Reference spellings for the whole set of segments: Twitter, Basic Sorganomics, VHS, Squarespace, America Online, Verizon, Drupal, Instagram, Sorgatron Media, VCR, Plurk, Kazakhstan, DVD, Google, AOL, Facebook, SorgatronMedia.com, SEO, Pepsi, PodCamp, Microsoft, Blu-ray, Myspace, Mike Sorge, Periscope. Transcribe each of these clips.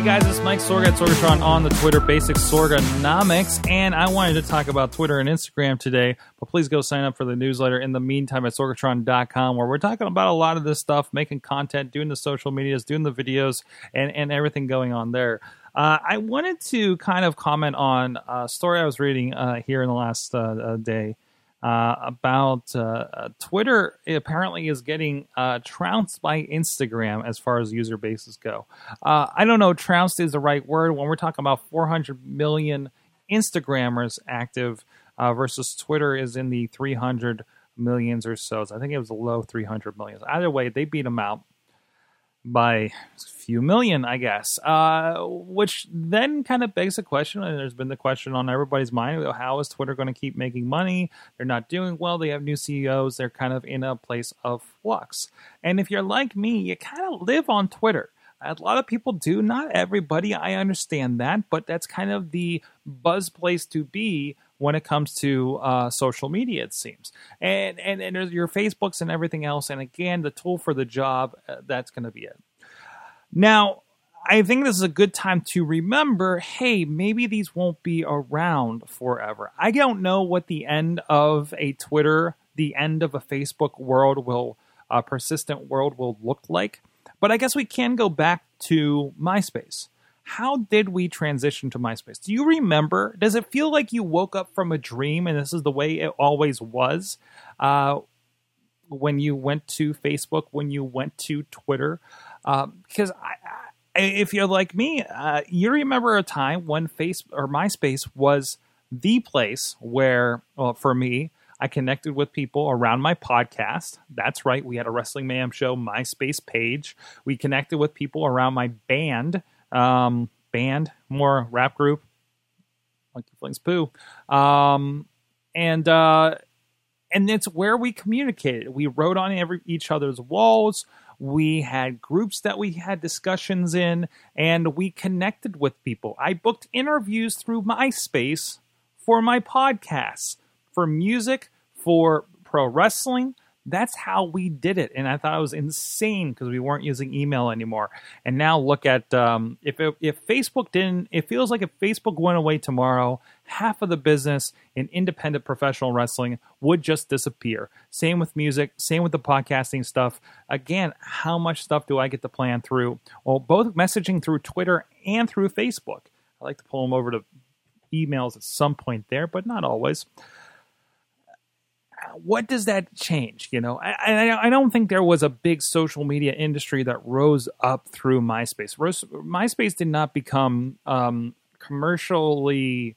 Hey guys, it's Mike Sorge at Sorgatron on the Twitter, Basic Sorganomics, and I wanted to talk about Twitter and Instagram today, but please go sign up for the newsletter in the meantime at SorgatronMedia.com, where we're talking about a lot of this stuff, making content, doing the social medias, doing the videos, and everything going on there. I wanted to kind of comment on a story I was reading here in the last day about Twitter apparently is getting trounced by Instagram as far as user bases go. I don't know, trounced is the right word when we're talking about 400 million Instagrammers active versus Twitter is in the 300 millions or so. So I think it was a low 300 millions. Either way, they beat them out by a few million, I guess, which then kind of begs the question, and there's been the question on everybody's mind, how is Twitter going to keep making money? They're not doing well. They have new CEOs. They're kind of in a place of flux. And if you're like me, you kind of live on Twitter. A lot of people do. Not everybody. I understand that, but that's kind of the buzz place to be when it comes to social media, it seems. And there's your Facebooks and everything else. And again, the tool for the job, that's going to be it. Now, I think this is a good time to remember, hey, maybe these won't be around forever. I don't know what the end of a Twitter, the end of a Facebook world will, persistent world will look like. But I guess we can go back to MySpace. How did we transition to MySpace? Do you remember? Does it feel like you woke up from a dream and this is the way it always was? When you went to Facebook, when you went to Twitter? Because if you're like me, you remember a time when Facebook or MySpace was the place where, well, for me, I connected with people around my podcast. That's right. We had a Wrestling Mayhem Show MySpace page. We connected with people around my band. More rap group, Monkey Flings Poo. And it's where we communicated. We wrote on each other's walls. We had groups that we had discussions in, and we connected with people. I booked interviews through MySpace for my podcasts, for music, for pro wrestling. That's how we did it. And I thought it was insane because we weren't using email anymore. And now look at if Facebook didn't, it feels like if Facebook went away tomorrow, half of the business in independent professional wrestling would just disappear. Same with music, same with the podcasting stuff. Again, how much stuff do I get to plan through? Well, both messaging through Twitter and through Facebook. I like to pull them over to emails at some point there, but not always. What does that change? You know, I don't think there was a big social media industry that rose up through MySpace. MySpace did not become commercially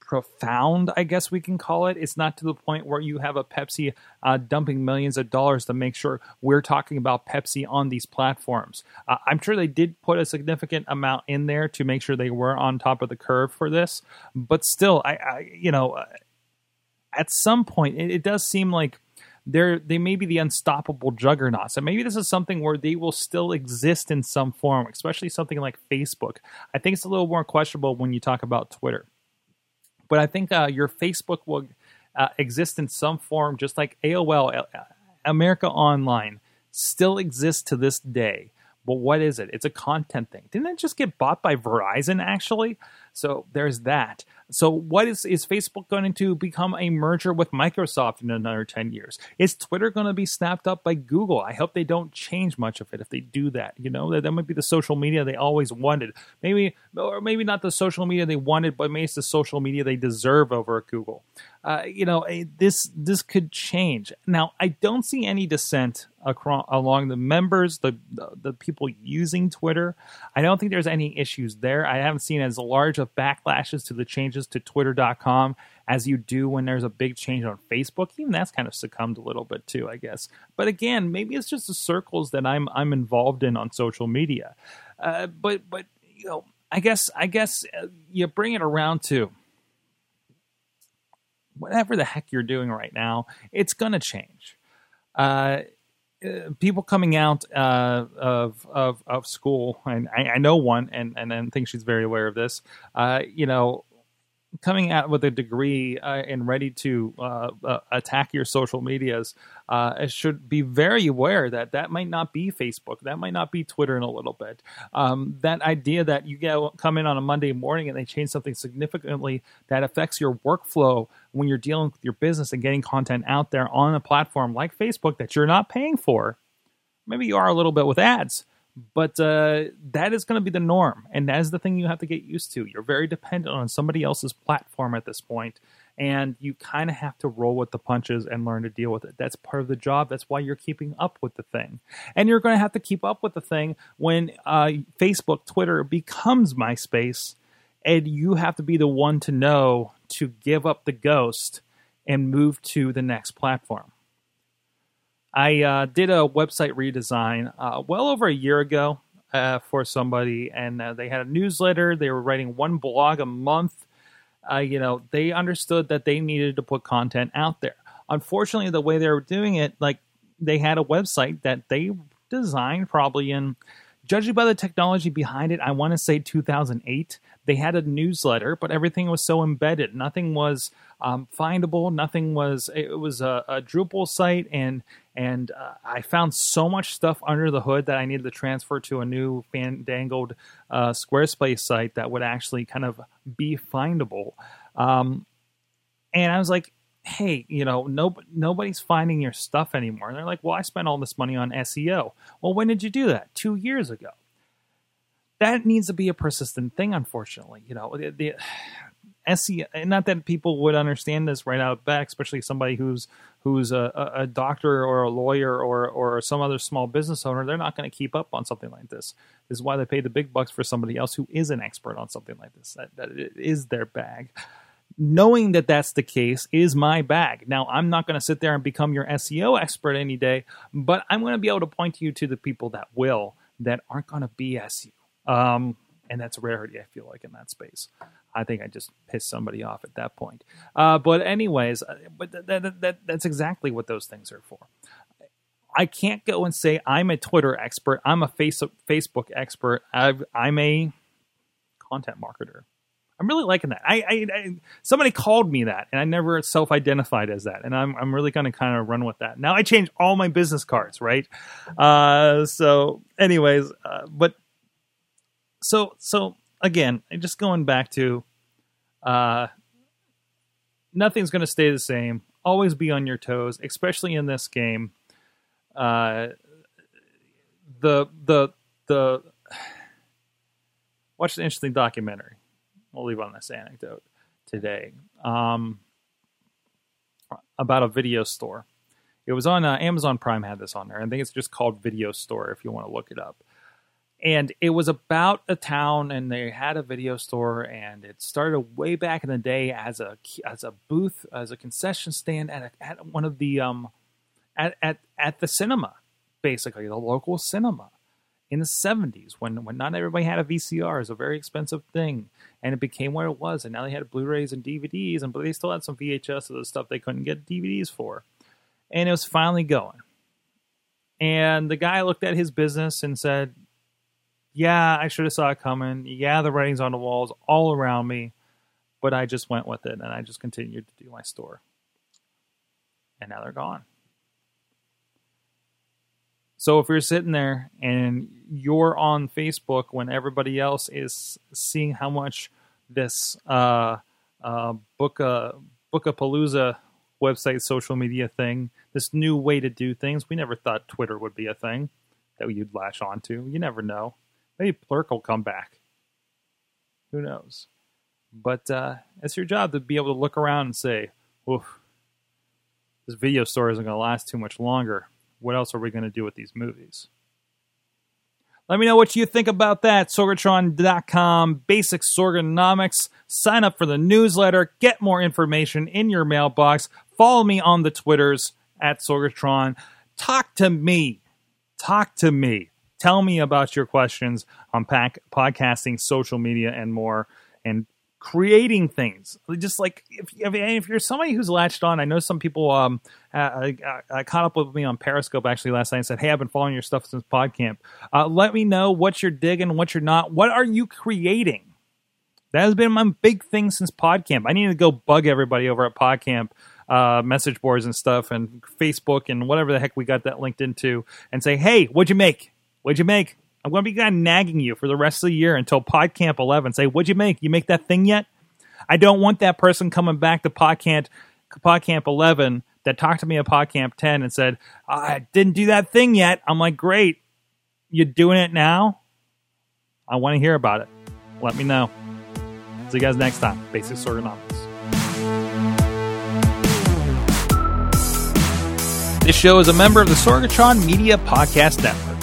profound, I guess we can call it. It's not to the point where you have a Pepsi dumping millions of dollars to make sure we're talking about Pepsi on these platforms. I'm sure they did put a significant amount in there to make sure they were on top of the curve for this. But still, at some point, it does seem like they may be the unstoppable juggernauts. And maybe this is something where they will still exist in some form, especially something like Facebook. I think it's a little more questionable when you talk about Twitter. But I think your Facebook will exist in some form, just like AOL, America Online, still exists to this day. But what is it? It's a content thing. Didn't it just get bought by Verizon, actually? So there's that. So what is Facebook going to become a merger with Microsoft in another 10 years? Is Twitter going to be snapped up by Google? I hope they don't change much of it if they do that. You know, that might be the social media they always wanted. Maybe not the social media they wanted, but maybe it's the social media they deserve over at Google. This could change. Now, I don't see any dissent along the members, the people using Twitter. I don't think there's any issues there. I haven't seen as large of backlashes to the changes to Twitter.com as you do when there's a big change on Facebook. Even that's kind of succumbed a little bit too, I guess. But again, maybe it's just the circles that I'm involved in on social media. But you know, I guess you bring it around to whatever the heck you're doing right now, it's going to change. People coming out of school, and I know one, and I think she's very aware of this. coming at with a degree and ready to attack your social medias should be very aware that that might not be Facebook, that might not be Twitter in a little bit. That idea that you come in on a Monday morning and they change something significantly that affects your workflow when you're dealing with your business and getting content out there on a platform like Facebook that you're not paying for. Maybe you are a little bit with ads, but that is going to be the norm. And that is the thing you have to get used to. You're very dependent on somebody else's platform at this point, and you kind of have to roll with the punches and learn to deal with it. That's part of the job. That's why you're keeping up with the thing. And you're going to have to keep up with the thing when Facebook, Twitter becomes MySpace, and you have to be the one to know to give up the ghost and move to the next platform. I did a website redesign well over a year ago for somebody, and they had a newsletter. They were writing one blog a month. They understood that they needed to put content out there. Unfortunately, the way they were doing it, like they had a website that they designed probably in, judging by the technology behind it, I want to say 2008. They had a newsletter, but everything was so embedded. Nothing was findable. Nothing was. It was a Drupal site, and I found so much stuff under the hood that I needed to transfer to a new fandangled Squarespace site that would actually kind of be findable. And I was like, hey, nobody's finding your stuff anymore. And they're like, well, I spent all this money on SEO. Well, when did you do that? 2 years ago. That needs to be a persistent thing, unfortunately. The SEO, not that people would understand this right out back, especially somebody who's a doctor or a lawyer or some other small business owner. They're not going to keep up on something like this. This is why they pay the big bucks for somebody else who is an expert on something like this. That is their bag. Knowing that that's the case is my bag. Now, I'm not going to sit there and become your SEO expert any day, but I'm going to be able to point you to the people that will, that aren't going to BS you. And that's a rarity, I feel like, in that space. I think I just pissed somebody off at that point. But anyways, but that's exactly what those things are for. I can't go and say I'm a Twitter expert. I'm a Facebook expert. I'm a content marketer. I'm really liking that. I somebody called me that, and I never self-identified as that, and I'm really going to kind of run with that. Now I change all my business cards, right? So again, just going back to nothing's going to stay the same. Always be on your toes, especially in this game. Watch an interesting documentary. We'll leave on this anecdote today about a video store. It was on Amazon Prime had this on there. I think it's just called Video Store if you want to look it up. And it was about a town, and they had a video store, and it started way back in the day as a booth, as a concession stand at one of the at the cinema, basically the local cinema. In the 70s, when not everybody had a VCR, it was a very expensive thing, and it became what it was. And now they had Blu-rays and DVDs, but they still had some VHS of the stuff they couldn't get DVDs for. And it was finally going. And the guy looked at his business and said, yeah, I should have saw it coming. Yeah, the writing's on the walls all around me, but I just went with it, and I just continued to do my store. And now they're gone. So if you're sitting there and you're on Facebook when everybody else is seeing how much this Bookapalooza website social media thing, this new way to do things, we never thought Twitter would be a thing that you'd lash onto. You never know. Maybe Plurk will come back. Who knows? But it's your job to be able to look around and say, oof, this video store isn't going to last too much longer. What else are we going to do with these movies? Let me know what you think about that. Sorgatron.com, Basic Sorganomics. Sign up for the newsletter. Get more information in your mailbox. Follow me on the Twitters at Sorgatron. Talk to me. Tell me about your questions on podcasting, social media, and more. And creating things, just like if you're somebody who's latched on. I know some people I caught up with me on Periscope actually last night and said, hey, I've been following your stuff since PodCamp. Let me know what you're digging, what you're not, what are you creating? That has been my big thing since PodCamp. I need to go bug everybody over at PodCamp, message boards and stuff, and Facebook and whatever the heck we got that linked into, and say, hey, what'd you make? What'd you make? I'm going to be nagging you for the rest of the year until PodCamp 11. Say, what'd you make? You make that thing yet? I don't want that person coming back to PodCamp 11 that talked to me at PodCamp 10 and said, I didn't do that thing yet. I'm like, great. You're doing it now? I want to hear about it. Let me know. See you guys next time. Basic Sorganomics. This show is a member of the Sorgatron Media Podcast Network.